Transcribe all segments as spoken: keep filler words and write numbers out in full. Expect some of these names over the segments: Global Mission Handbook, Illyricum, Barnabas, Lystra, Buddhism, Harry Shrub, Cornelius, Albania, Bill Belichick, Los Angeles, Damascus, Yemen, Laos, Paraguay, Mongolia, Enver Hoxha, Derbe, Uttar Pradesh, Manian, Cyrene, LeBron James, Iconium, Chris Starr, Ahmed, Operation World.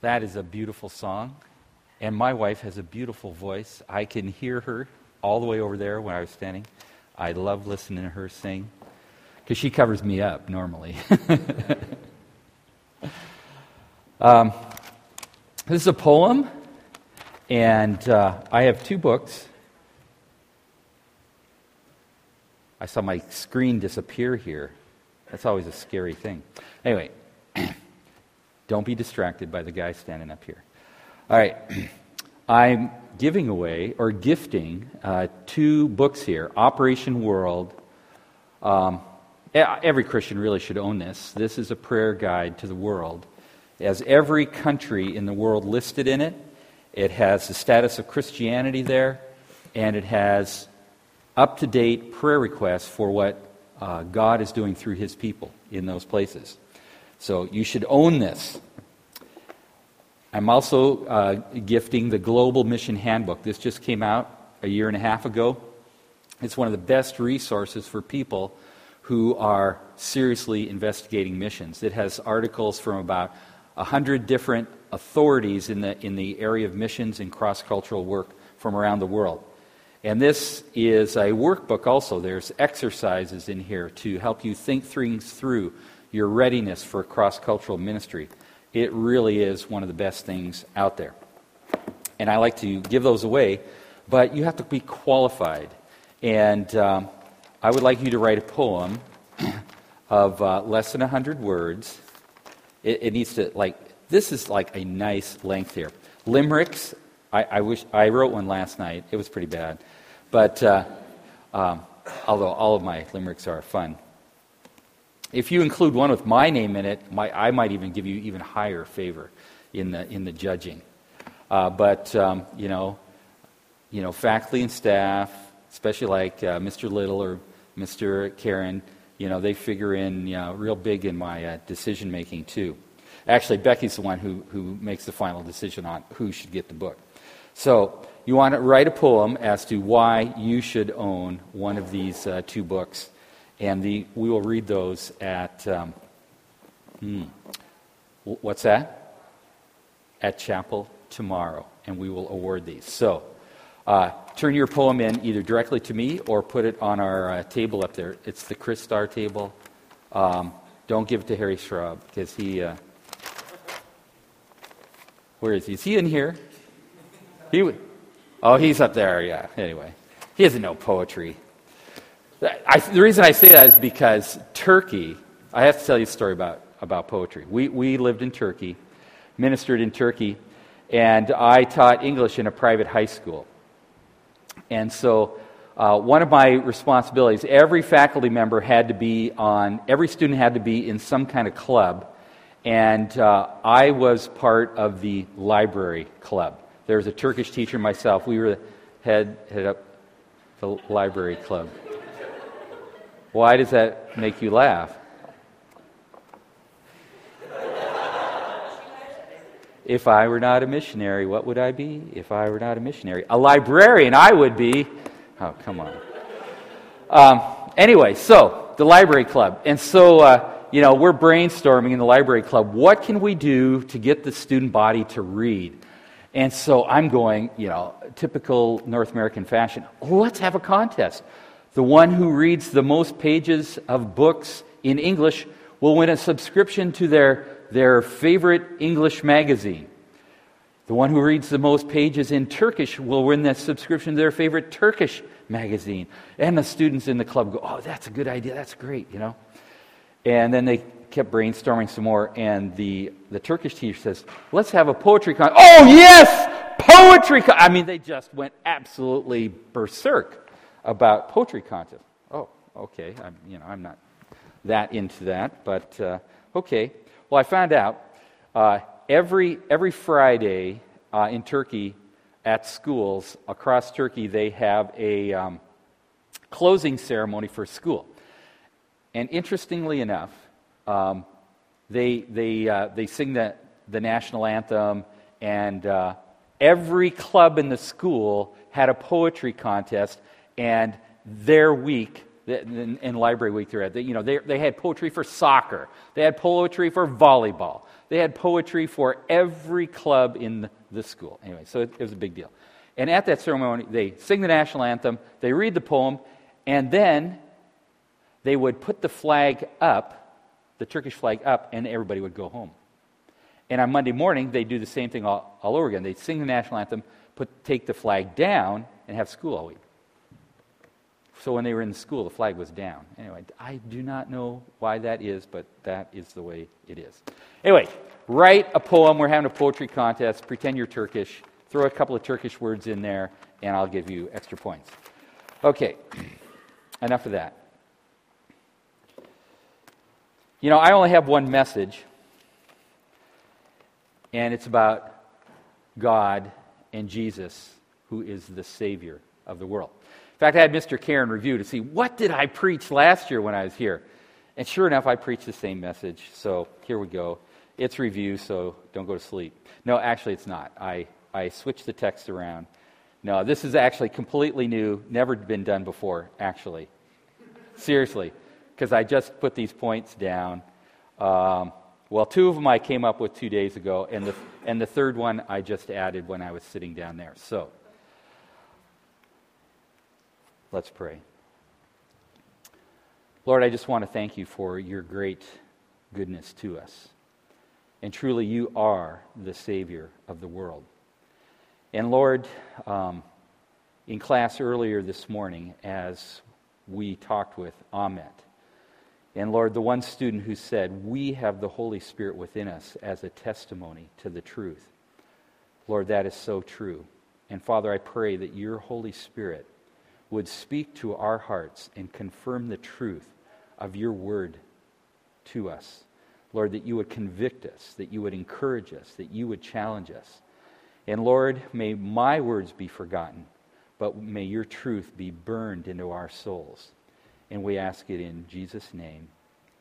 That is a beautiful song. And my wife has a beautiful voice. I can hear her all the way over there when I was standing. I love listening to her sing, because she covers me up normally. um, this is a poem, and uh, I have two books. I saw my screen disappear here. That's always a scary thing. Anyway, don't be distracted by the guy standing up here. All right, I'm giving away or gifting uh, two books here. Operation World. Um, every Christian really should own this. This is a prayer guide to the world. It has every country in the world listed in it. It has the status of Christianity there, and it has up-to-date prayer requests for what uh, God is doing through his people in those places. So you should own this. I'm also uh, gifting the Global Mission Handbook. This just came out a year and a half ago. It's one of the best resources for people who are seriously investigating missions. It has articles from about one hundred different authorities in the in the area of missions and cross-cultural work from around the world. And this is a workbook also. There's exercises in here to help you think things through your readiness for cross-cultural ministry. It really is one of the best things out there. And I like to give those away, but you have to be qualified. And um, I would like you to write a poem of uh, less than one hundred words. It, it needs to, like, this is like a nice length here. Limericks, I, I wish I wrote one last night. It was pretty bad. But uh, um, although all of my limericks are fun. If you include one with my name in it, my, I might even give you even higher favor in the in the judging. Uh, but um, you know, you know, faculty and staff, especially like uh, Mister Little or Mister Karen, you know, they figure in you know, real big in my uh, decision making too. Actually, Becky's the one who who makes the final decision on who should get the book. So you want to write a poem as to why you should own one of these uh, two books. And the, we will read those at, um, hmm, what's that? At chapel tomorrow, and we will award these. So uh, turn your poem in either directly to me or put it on our uh, table up there. It's the Chris Starr table. Um, don't give it to Harry Shrub, because he, uh, where is he? Is he in here? He w- oh, he's up there, yeah. Anyway, he doesn't know poetry. I, the reason I say that is because Turkey, I have to tell you a story about, about poetry. We we lived in Turkey, ministered in Turkey, and I taught English in a private high school. And so uh, one of my responsibilities, every faculty member had to be on, every student had to be in some kind of club, and uh, I was part of the library club. There was a Turkish teacher, myself, we were head, head up the library club. Why does that make you laugh? If I were not a missionary, what would I be? If I were not a missionary, a librarian I would be. Oh, come on. Um, anyway, so the library club. And so, uh, you know, we're brainstorming in the library club. What can we do to get the student body to read? And so I'm going, you know, typical North American fashion. Let's have a contest. The one who reads the most pages of books in English will win a subscription to their, their favorite English magazine. The one who reads the most pages in Turkish will win that subscription to their favorite Turkish magazine. And the students in the club go, oh, that's a good idea, that's great, you know. And then they kept brainstorming some more, and the, the Turkish teacher says, let's have a poetry con. Oh, yes! Poetry con. I mean, they just went absolutely berserk about poetry contest. Oh, okay. I'm, you know, I'm not that into that, but uh, okay. Well, I found out uh, every every Friday uh, in Turkey at schools across Turkey they have a um, closing ceremony for school, and interestingly enough, um, they they uh, they sing the the national anthem, and uh, every club in the school had a poetry contest. And their week, in library week, they had, you know, they they had poetry for soccer. They had poetry for volleyball. They had poetry for every club in the school. Anyway, so it, it was a big deal. And at that ceremony, they sing the national anthem, they read the poem, and then they would put the flag up, the Turkish flag up, and everybody would go home. And on Monday morning, they'd do the same thing all, all over again. They'd sing the national anthem, put, take the flag down, and have school all week. So when they were in school, the flag was down. Anyway, I do not know why that is, but that is the way it is. Anyway, write a poem. We're having a poetry contest. Pretend you're Turkish. Throw a couple of Turkish words in there, and I'll give you extra points. Okay, enough of that. You know, I only have one message, and it's about God and Jesus, who is the Savior of the world. In fact, I had Mister Karen review to see, what did I preach last year when I was here? And sure enough, I preached the same message, so here we go. It's review, so don't go to sleep. No, actually, it's not. I, I switched the text around. No, this is actually completely new, never been done before, actually. Seriously, because I just put these points down. Um, well, two of them I came up with two days ago, and the, and the third one I just added when I was sitting down there. So, let's pray. Lord, I just want to thank you for your great goodness to us. And truly, you are the Savior of the world. And Lord, um, in class earlier this morning, as we talked with Ahmed, and Lord, the one student who said, we have the Holy Spirit within us as a testimony to the truth. Lord, that is so true. And Father, I pray that your Holy Spirit would speak to our hearts and confirm the truth of your word to us. Lord, that you would convict us, that you would encourage us, that you would challenge us. And Lord, may my words be forgotten, but may your truth be burned into our souls. And we ask it in Jesus' name,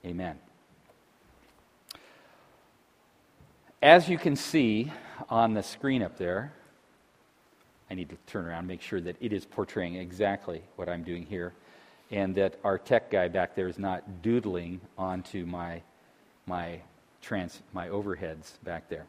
amen. As you can see on the screen up there, I need to turn around and make sure that it is portraying exactly what I'm doing here, and that our tech guy back there is not doodling onto my my trans my overheads back there.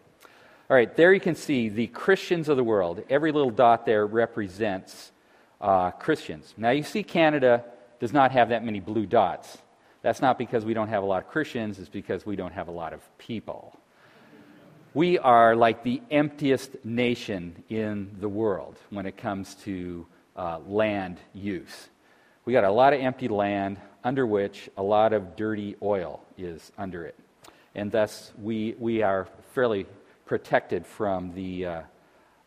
All right, there you can see the Christians of the world. Every little dot there represents uh, Christians. Now you see Canada does not have that many blue dots. That's not because we don't have a lot of Christians, it's because we don't have a lot of people. We are like the emptiest nation in the world when it comes to uh, land use. We got a lot of empty land, under which a lot of dirty oil is under it. And thus, we we are fairly protected from the uh,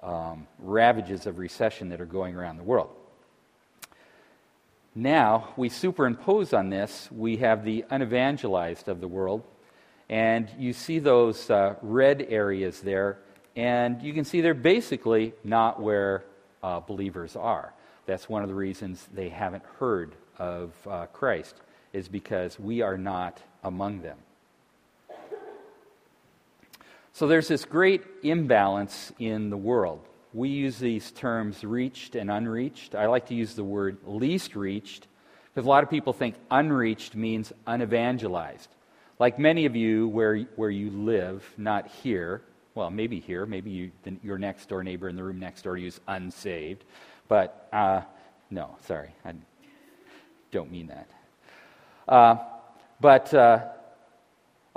um, ravages of recession that are going around the world. Now, we superimpose on this, we have the unevangelized of the world, and you see those uh, red areas there, and you can see they're basically not where uh, believers are. That's one of the reasons they haven't heard of uh, Christ, is because we are not among them. So there's this great imbalance in the world. We use these terms reached and unreached. I like to use the word least reached, because a lot of people think unreached means unevangelized. Like many of you where where you live, not here, well, maybe here, maybe you, the, your next door neighbor in the room next door to you is unsaved, but uh, no, sorry, I don't mean that. Uh, but uh,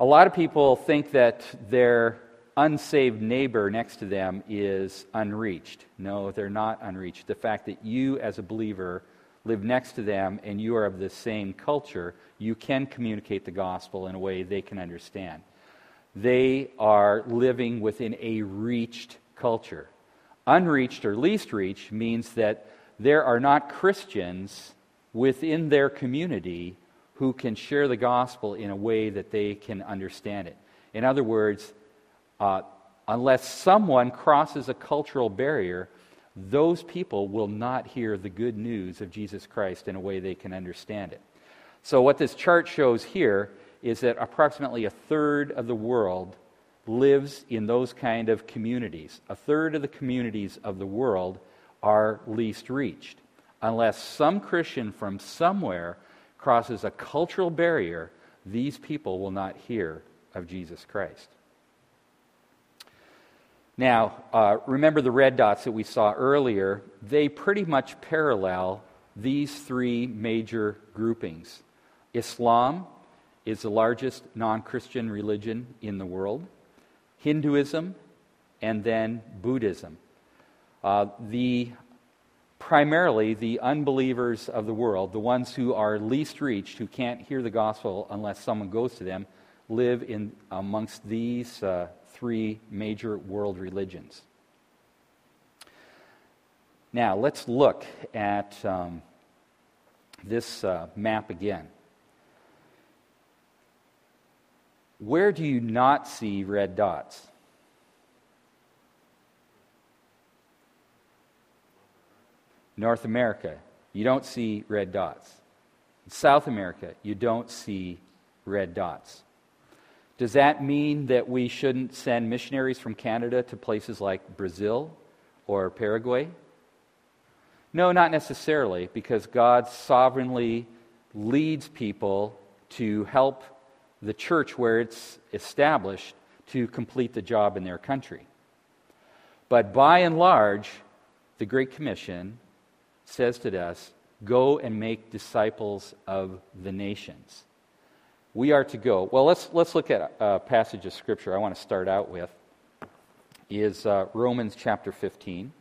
a lot of people think that their unsaved neighbor next to them is unreached. No, they're not unreached. The fact that you as a believer live next to them, and you are of the same culture, you can communicate the gospel in a way they can understand. They are living within a reached culture. Unreached or least reached means that there are not Christians within their community who can share the gospel in a way that they can understand it. In other words, uh, unless someone crosses a cultural barrier, those people will not hear the good news of Jesus Christ in a way they can understand it. So what this chart shows here is that approximately a third of the world lives in those kind of communities. A third of the communities of the world are least reached. Unless some Christian from somewhere crosses a cultural barrier, these people will not hear of Jesus Christ. Now, uh, remember the red dots that we saw earlier? They pretty much parallel these three major groupings. Islam is the largest non-Christian religion in the world, Hinduism, and then Buddhism. Uh, the primarily the unbelievers of the world, the ones who are least reached, who can't hear the gospel unless someone goes to them, live in amongst these uh, three major world religions. Now, let's look at um, this uh, map again. Where do you not see red dots? North America, you don't see red dots. South America, you don't see red dots. Does that mean that we shouldn't send missionaries from Canada to places like Brazil or Paraguay? No, not necessarily, because God sovereignly leads people to help the church where it's established to complete the job in their country. But by and large, the Great Commission says to us, go and make disciples of the nations. We are to go. Well, let's let's look at a passage of Scripture I want to start out with. Is uh, Romans chapter fifteen.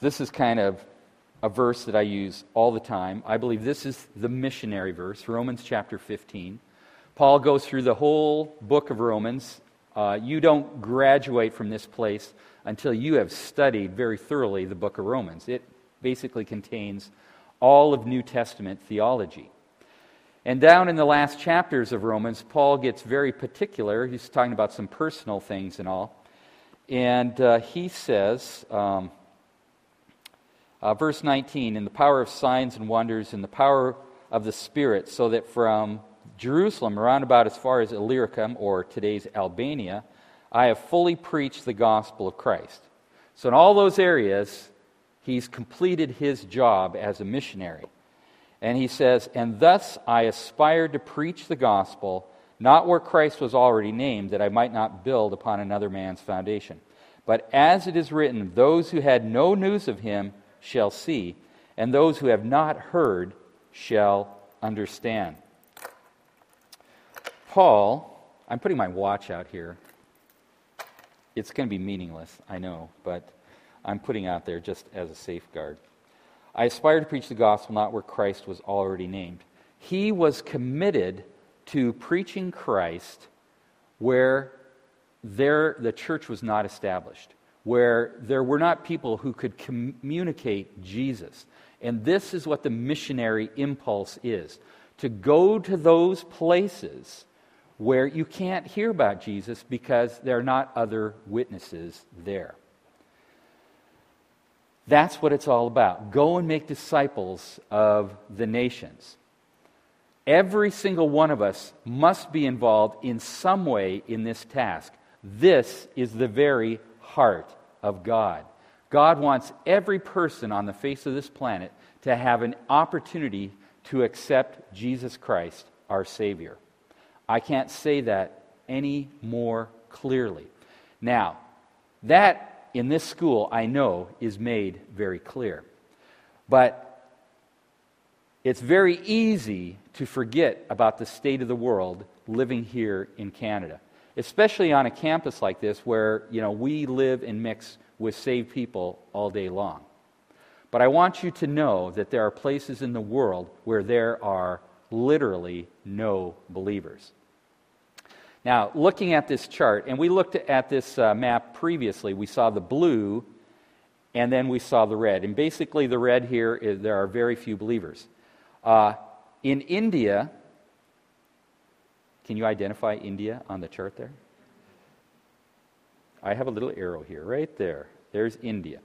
This is kind of a verse that I use all the time. I believe this is the missionary verse, Romans chapter fifteen. Paul goes through the whole book of Romans. Uh, you don't graduate from this place until you have studied very thoroughly the book of Romans. It basically contains all of New Testament theology. And down in the last chapters of Romans, Paul gets very particular. He's talking about some personal things and all. And uh, he says, um, uh, verse nineteen, in the power of signs and wonders, in the power of the Spirit, so that from Jerusalem, around about as far as Illyricum, or today's Albania, I have fully preached the gospel of Christ. So in all those areas, he's completed his job as a missionary. And he says, and thus I aspired to preach the gospel, not where Christ was already named, that I might not build upon another man's foundation. But as it is written, those who had no news of him shall see, and those who have not heard shall understand. Paul, I'm putting my watch out here. It's going to be meaningless, I know, but I'm putting out there just as a safeguard. I aspire to preach the gospel, not where Christ was already named. He was committed to preaching Christ where there the church was not established, where there were not people who could communicate Jesus. And this is what the missionary impulse is, to go to those places where you can't hear about Jesus because there are not other witnesses there. That's what it's all about. Go and make disciples of the nations. Every single one of us must be involved in some way in this task. This is the very heart of God. God wants every person on the face of this planet to have an opportunity to accept Jesus Christ, our Savior. I can't say that any more clearly. Now, that in this school, I know, is made very clear. But it's very easy to forget about the state of the world living here in Canada, especially on a campus like this where, you know, we live and mix with saved people all day long. But I want you to know that there are places in the world where there are literally no believers. Now, looking at this chart, and we looked at this uh, map previously, we saw the blue, and then we saw the red. And basically the red here, is, there are very few believers. Uh, in India, can you identify India on the chart there? I have a little arrow here, right there. There's India.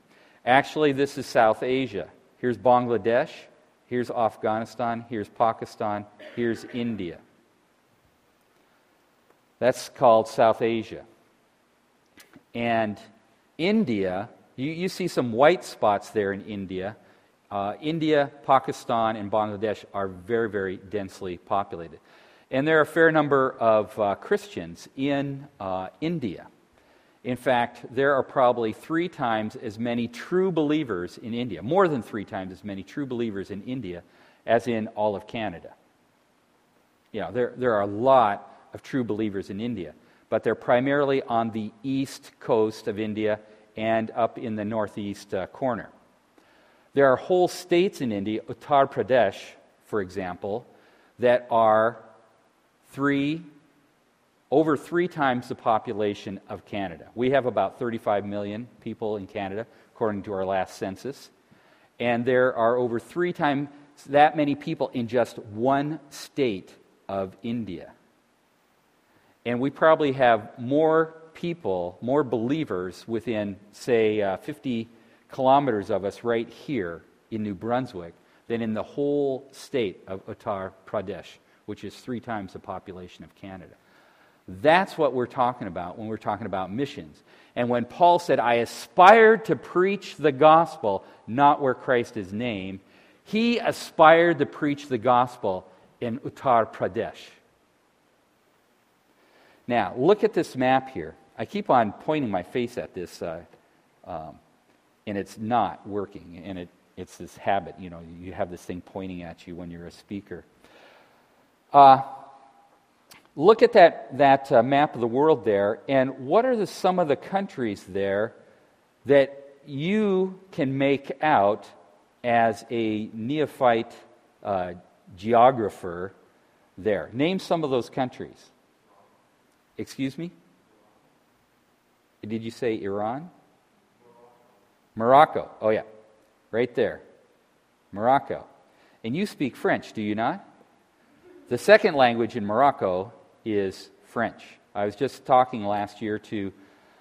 Actually, this is South Asia. Here's Bangladesh, here's Afghanistan, here's Pakistan, here's India. That's called South Asia. And India, you, you see some white spots there in India. Uh, India, Pakistan, and Bangladesh are very, very densely populated. And there are a fair number of uh, Christians in uh, India. In fact, there are probably three times as many true believers in India, more than three times as many true believers in India as in all of Canada. You know, there, there are a lot of true believers in India, but they're primarily on the east coast of India and up in the northeast uh, corner. There are whole states in India, Uttar Pradesh, for example, that are three, over three times the population of Canada. We have about thirty-five million people in Canada, according to our last census, and there are over three times that many people in just one state of India. And we probably have more people, more believers within, say, uh, fifty kilometers of us right here in New Brunswick than in the whole state of Uttar Pradesh, which is three times the population of Canada. That's what we're talking about when we're talking about missions. And when Paul said, I aspired to preach the gospel, not where Christ is named, he aspired to preach the gospel in Uttar Pradesh. Now, look at this map here. I keep on pointing my face at this, uh, um, and it's not working. And it, it's this habit, you know, you have this thing pointing at you when you're a speaker. Uh, look at that, that uh, map of the world there, and what are the, some of the countries there that you can make out as a neophyte uh, geographer there? Name some of those countries. Excuse me? Did you say Iran? Morocco. Oh, yeah. Right there. Morocco. And you speak French, do you not? The second language in Morocco is French. I was just talking last year to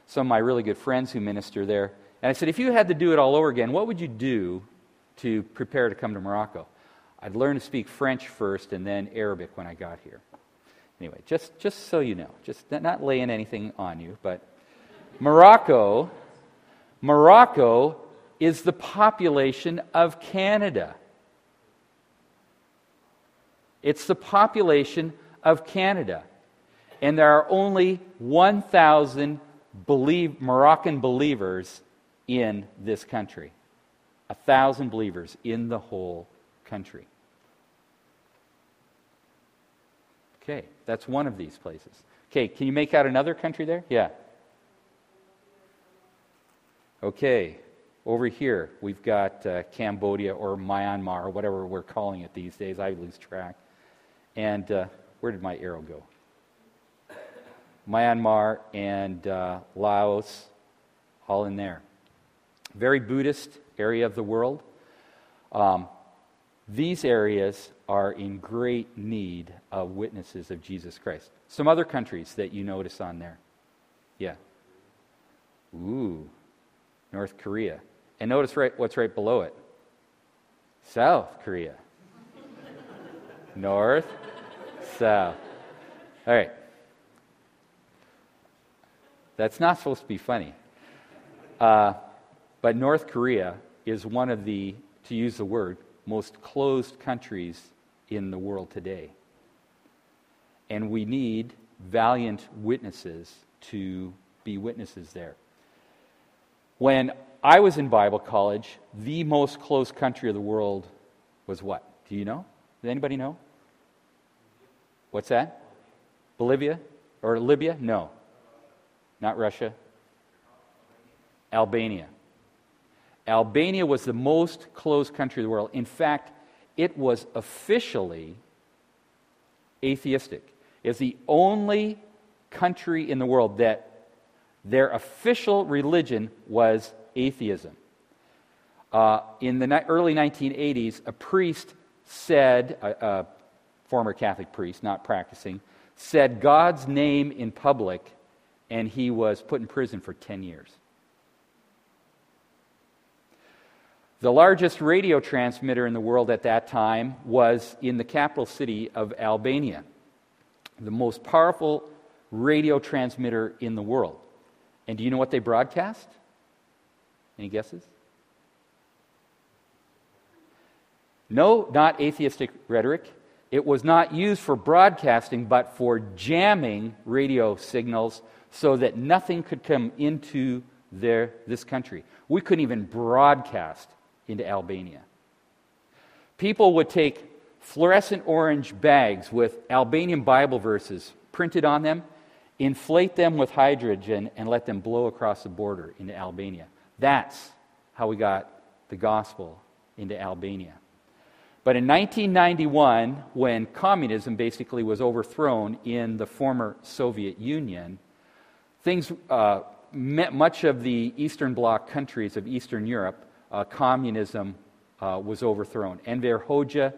some of my really good friends who minister there, and I said, if you had to do it all over again, what would you do to prepare to come to Morocco? I'd learn to speak French first and then Arabic when I got here. Anyway, just, just so you know, just not laying anything on you, but Morocco, Morocco is the population of Canada. It's the population of Canada. And there are only one thousand believe, Moroccan believers in this country. A thousand believers in the whole country. Okay, that's one of these places. Okay, can you make out another country there? Yeah. Okay, over here we've got uh, Cambodia or Myanmar or whatever we're calling it these days. I lose track. And uh, where did my arrow go? Myanmar and uh, Laos, all in there. Very Buddhist area of the world. Um, these areas are in great need of witnesses of Jesus Christ. Some other countries that you notice on there. Yeah. Ooh, North Korea. And notice right what's right below it. South Korea. North, south. All right. That's not supposed to be funny. Uh, but North Korea is one of the, to use the word, most closed countries in the world today. And we need valiant witnesses to be witnesses there. When I was in Bible college, the most closed country of the world was what? Do you know? Does anybody know? What's that? Bolivia? Or Libya? No. Not Russia. Albania. Albania was the most closed country in the world. In fact, it was officially atheistic. It's the only country in the world that their official religion was atheism. Uh, in the ni- early nineteen eighties, a priest said, a, a former Catholic priest, not practicing, said God's name in public, and he was put in prison for ten years. The largest radio transmitter in the world at that time was in the capital city of Albania, the most powerful radio transmitter in the world. And do you know what they broadcast? Any guesses? No, not atheistic rhetoric. It was not used for broadcasting, but for jamming radio signals so that nothing could come into their, this country. We couldn't even broadcast into Albania. People would take fluorescent orange bags with Albanian Bible verses printed on them, inflate them with hydrogen, and let them blow across the border into Albania. That's how we got the gospel into Albania. But in nineteen ninety-one, when communism basically was overthrown in the former Soviet Union, things, uh, much of the Eastern Bloc countries of Eastern Europe, uh, communism uh, was overthrown. Enver Hoxha,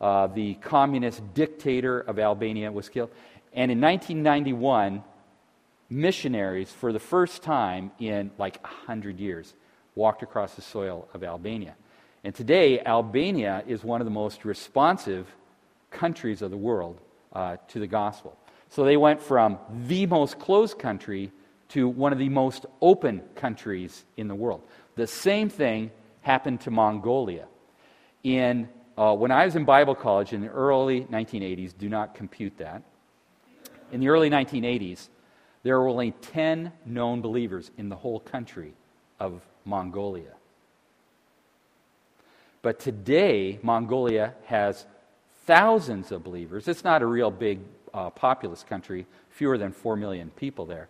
uh, the communist dictator of Albania, was killed. And in nineteen ninety-one, missionaries, for the first time in like one hundred years, walked across the soil of Albania. And today, Albania is one of the most responsive countries of the world uh, to the gospel. So they went from the most closed country to one of the most open countries in the world. The same thing happened to Mongolia. In uh, when I was in Bible college in the early nineteen eighties, do not compute that, in the early nineteen eighties, there were only ten known believers in the whole country of Mongolia. But today, Mongolia has thousands of believers. It's not a real big uh, populous country, fewer than four million people there.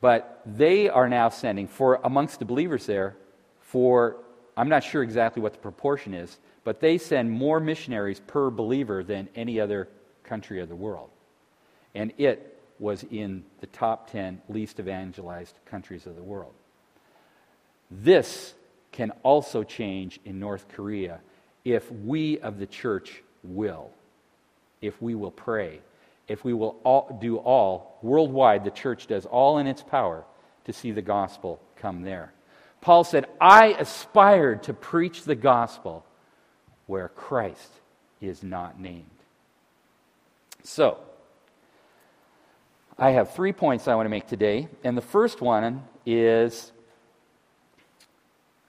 But they are now sending, for amongst the believers there, for, I'm not sure exactly what the proportion is, but they send more missionaries per believer than any other country of the world. And it was in the top ten least evangelized countries of the world. This can also change in North Korea if we of the church will, if we will pray, if we will all do all, worldwide the church does all in its power to see the gospel come there. Paul said, I aspired to preach the gospel where Christ is not named. So, I have three points I want to make today, and the first one is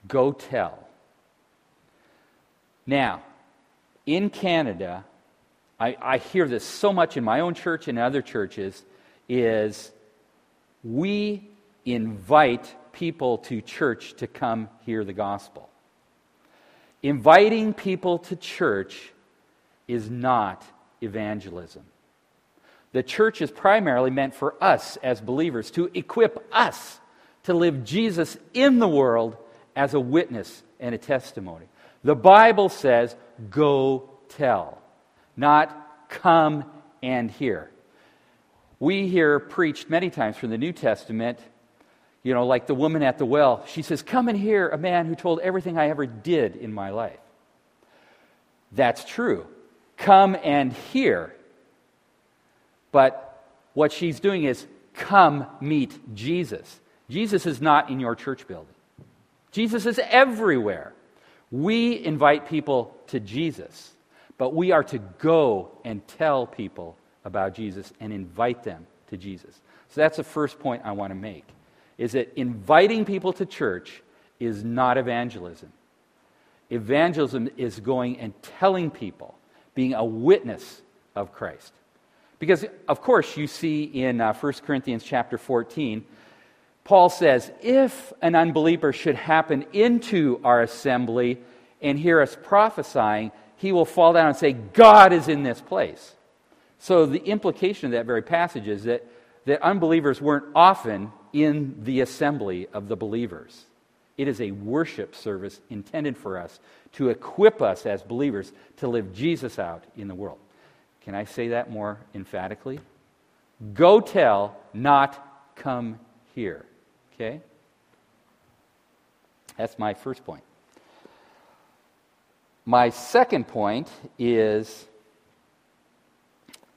go tell. Now, in Canada, I, I hear this so much in my own church and other churches, is we invite people to church to come hear the gospel. Inviting people to church is not evangelism. The church is primarily meant for us as believers, to equip us to live Jesus in the world as a witness and a testimony. The Bible says, go tell, not come and hear. We hear preached many times from the New Testament, you know, like the woman at the well. She says, come and hear a man who told everything I ever did in my life. That's true. Come and hear. But what she's doing is, come meet Jesus. Jesus is not in your church building. Jesus is everywhere. We invite people to Jesus, but we are to go and tell people about Jesus and invite them to Jesus. So that's the first point I want to make, is that inviting people to church is not evangelism. Evangelism is going and telling people, being a witness of Christ. Because, of course, you see in uh, First Corinthians chapter fourteen, Paul says, if an unbeliever should happen into our assembly and hear us prophesying, he will fall down and say, God is in this place. So the implication of that very passage is that, that unbelievers weren't often in the assembly of the believers. It is a worship service intended for us to equip us as believers to live Jesus out in the world. Can I say that more emphatically? Go tell, not come here. Okay? That's my first point. My second point is,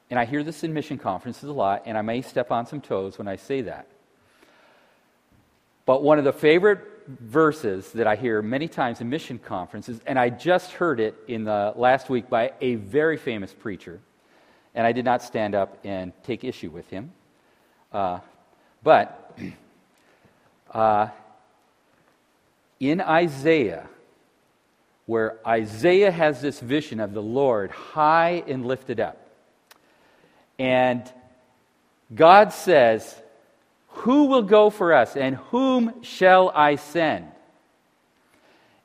and I hear this in mission conferences a lot, and I may step on some toes when I say that, but one of the favorite verses that I hear many times in mission conferences, and I just heard it in the last week by a very famous preacher, and I did not stand up and take issue with him. Uh, but uh, in Isaiah, where Isaiah has this vision of the Lord high and lifted up, and God says, Who will go for us, and whom shall I send?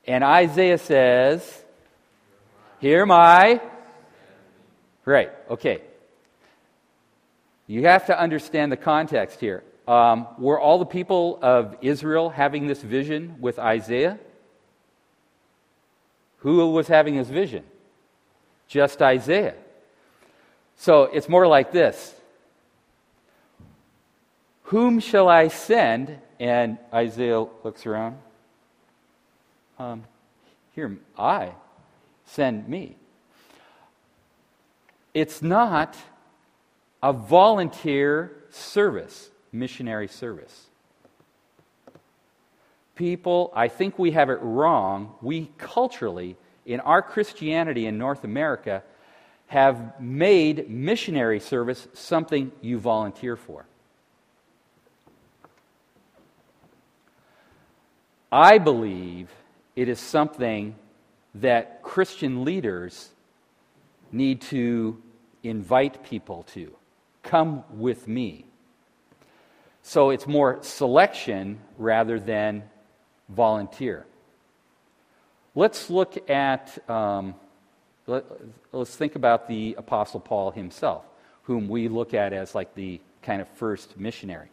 And Isaiah says, Here am I. Right, okay. You have to understand the context here. Um, were all the people of Israel having this vision with Isaiah? Who was having his vision? Just Isaiah. So it's more like this. Whom shall I send? And Isaiah looks around. Um, here am I. Send me. It's not a volunteer service, missionary service. People, I think we have it wrong. We culturally, in our Christianity in North America, have made missionary service something you volunteer for. I believe it is something that Christian leaders need to invite people to. Come with me. So it's more selection rather than volunteer. Let's look at, um, let, let's think about the Apostle Paul himself, whom we look at as like the kind of first missionary.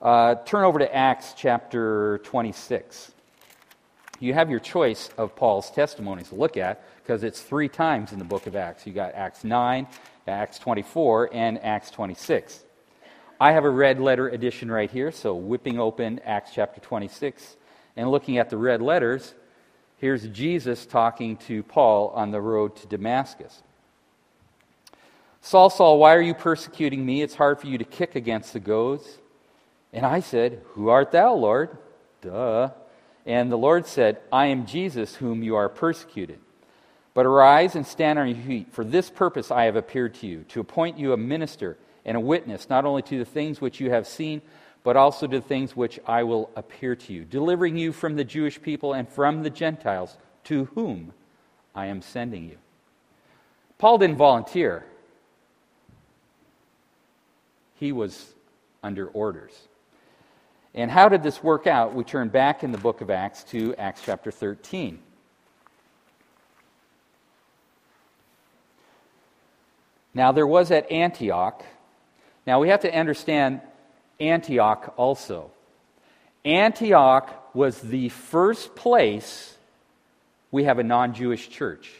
Uh, turn over to Acts chapter twenty-six. You have your choice of Paul's testimonies to look at, because it's three times in the book of Acts. You got Acts nine, Acts twenty-four, and Acts twenty-six. I have a red letter edition right here, so whipping open Acts chapter twenty-six and looking at the red letters, here's Jesus talking to Paul on the road to Damascus. Saul, Saul, why are you persecuting me? It's hard for you to kick against the goads. And I said, Who art thou, Lord? Duh. And the Lord said, I am Jesus whom you are persecuted. But arise and stand on your feet. For this purpose I have appeared to you, to appoint you a minister and a witness, not only to the things which you have seen, but also to the things which I will appear to you, delivering you from the Jewish people and from the Gentiles, to whom I am sending you. Paul didn't volunteer. He was under orders. And how did this work out? We turn back in the book of Acts to Acts chapter thirteen. Now there was at Antioch. Now we have to understand Antioch also. Antioch was the first place we have a non-Jewish church.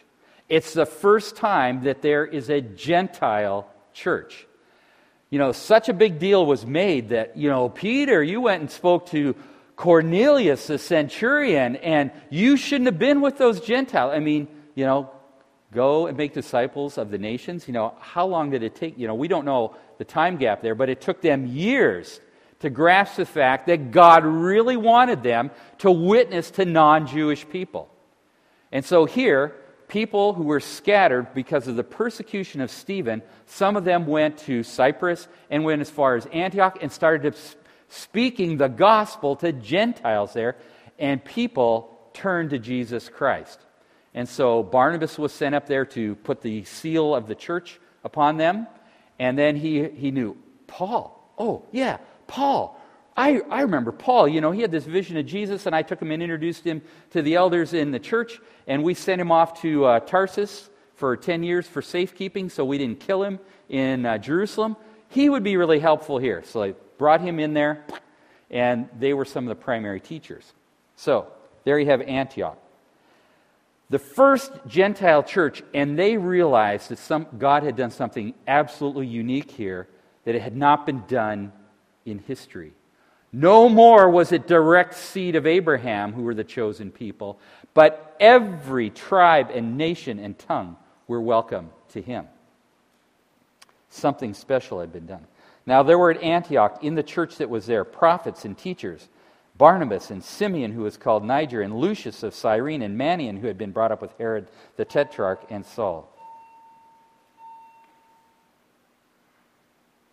It's the first time that there is a Gentile church. You know, such a big deal was made that, you know, Peter, you went and spoke to Cornelius, the centurion, and you shouldn't have been with those Gentiles. I mean, you know, go and make disciples of the nations. You know, how long did it take? You know, we don't know the time gap there, but it took them years to grasp the fact that God really wanted them to witness to non-Jewish people. And so here, people who were scattered because of the persecution of Stephen, some of them went to Cyprus and went as far as Antioch and started speaking the gospel to Gentiles there, and people turned to Jesus Christ. And so Barnabas was sent up there to put the seal of the church upon them, and then he, he knew, Paul, oh yeah, Paul, I, I remember Paul, you know, he had this vision of Jesus, and I took him and introduced him to the elders in the church, and we sent him off to uh, Tarsus for ten years for safekeeping, so we didn't kill him in uh, Jerusalem. He would be really helpful here. So I brought him in there, and they were some of the primary teachers. So there you have Antioch. The first Gentile church, and they realized that some, God had done something absolutely unique here, that it had not been done in history. No more was it direct seed of Abraham who were the chosen people, but every tribe and nation and tongue were welcome to him. Something special had been done. Now there were at Antioch, in the church that was there, prophets and teachers, Barnabas and Simeon, who was called Niger, and Lucius of Cyrene, and Manian, who had been brought up with Herod the Tetrarch, and Saul.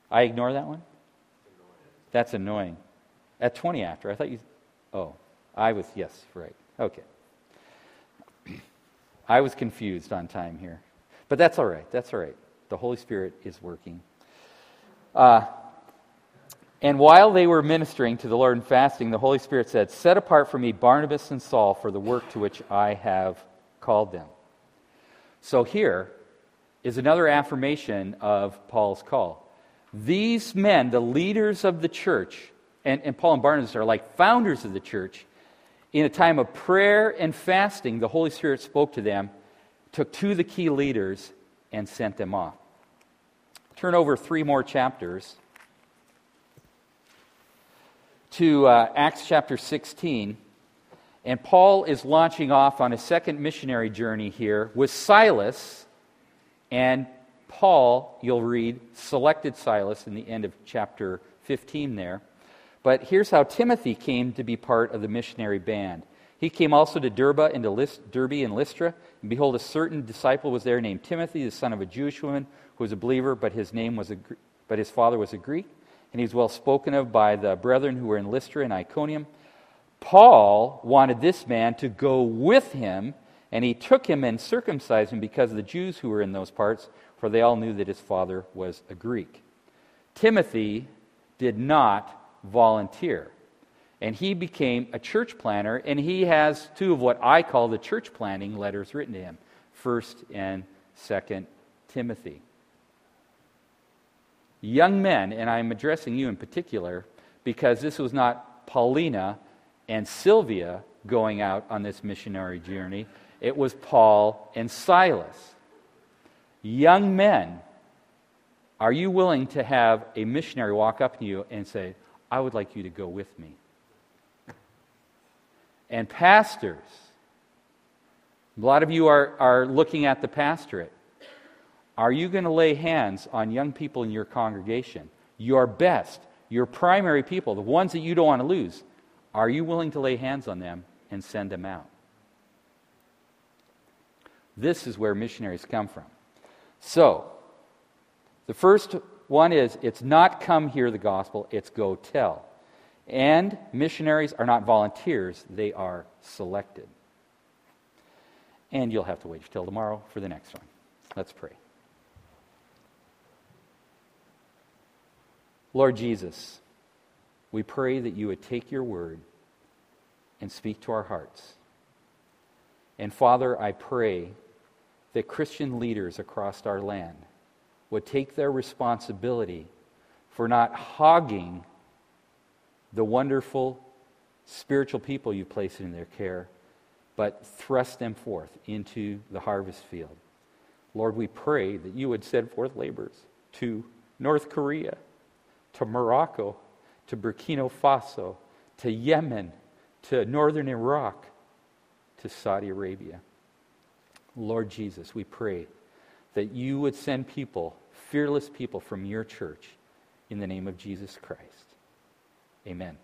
I ignore that one? That's annoying. At twenty after, I thought you... Oh, I was... Yes, right. Okay. I was confused on time here. But that's all right. That's all right. The Holy Spirit is working. Uh, And while they were ministering to the Lord and fasting, the Holy Spirit said, "Set apart for me Barnabas and Saul for the work to which I have called them." So here is another affirmation of Paul's call. These men, the leaders of the church, and, and Paul and Barnabas are like founders of the church, in a time of prayer and fasting, the Holy Spirit spoke to them, took two of the key leaders, and sent them off. Turn over three more chapters to uh, Acts chapter sixteen, and Paul is launching off on a second missionary journey here with Silas, and Paul, you'll read, selected Silas in the end of chapter fifteen there. But here's how Timothy came to be part of the missionary band. He came also to Derbe and to List, Derbe and Lystra, and behold, a certain disciple was there named Timothy, the son of a Jewish woman, who was a believer, but his name was a, but his father was a Greek. And he was well spoken of by the brethren who were in Lystra and Iconium. Paul wanted this man to go with him, and he took him and circumcised him because of the Jews who were in those parts, for they all knew that his father was a Greek. Timothy did not volunteer, and he became a church planner, and he has two of what I call the church planning letters written to him, First and Second Timothy. Young men, and I'm addressing you in particular, because this was not Paulina and Sylvia going out on this missionary journey. It was Paul and Silas. Young men, are you willing to have a missionary walk up to you and say, "I would like you to go with me"? And pastors, a lot of you are, are looking at the pastorate. Are you going to lay hands on young people in your congregation? Your best, your primary people, the ones that you don't want to lose, are you willing to lay hands on them and send them out? This is where missionaries come from. So, the first one is, it's not come hear the gospel, it's go tell. And missionaries are not volunteers, they are selected. And you'll have to wait till tomorrow for the next one. Let's pray. Lord Jesus, we pray that you would take your word and speak to our hearts. And Father, I pray that Christian leaders across our land would take their responsibility for not hogging the wonderful spiritual people you place in their care, but thrust them forth into the harvest field. Lord, we pray that you would send forth laborers to North Korea, to Morocco, to Burkina Faso, to Yemen, to northern Iraq, to Saudi Arabia. Lord Jesus, we pray that you would send people, fearless people from your church, in the name of Jesus Christ. Amen.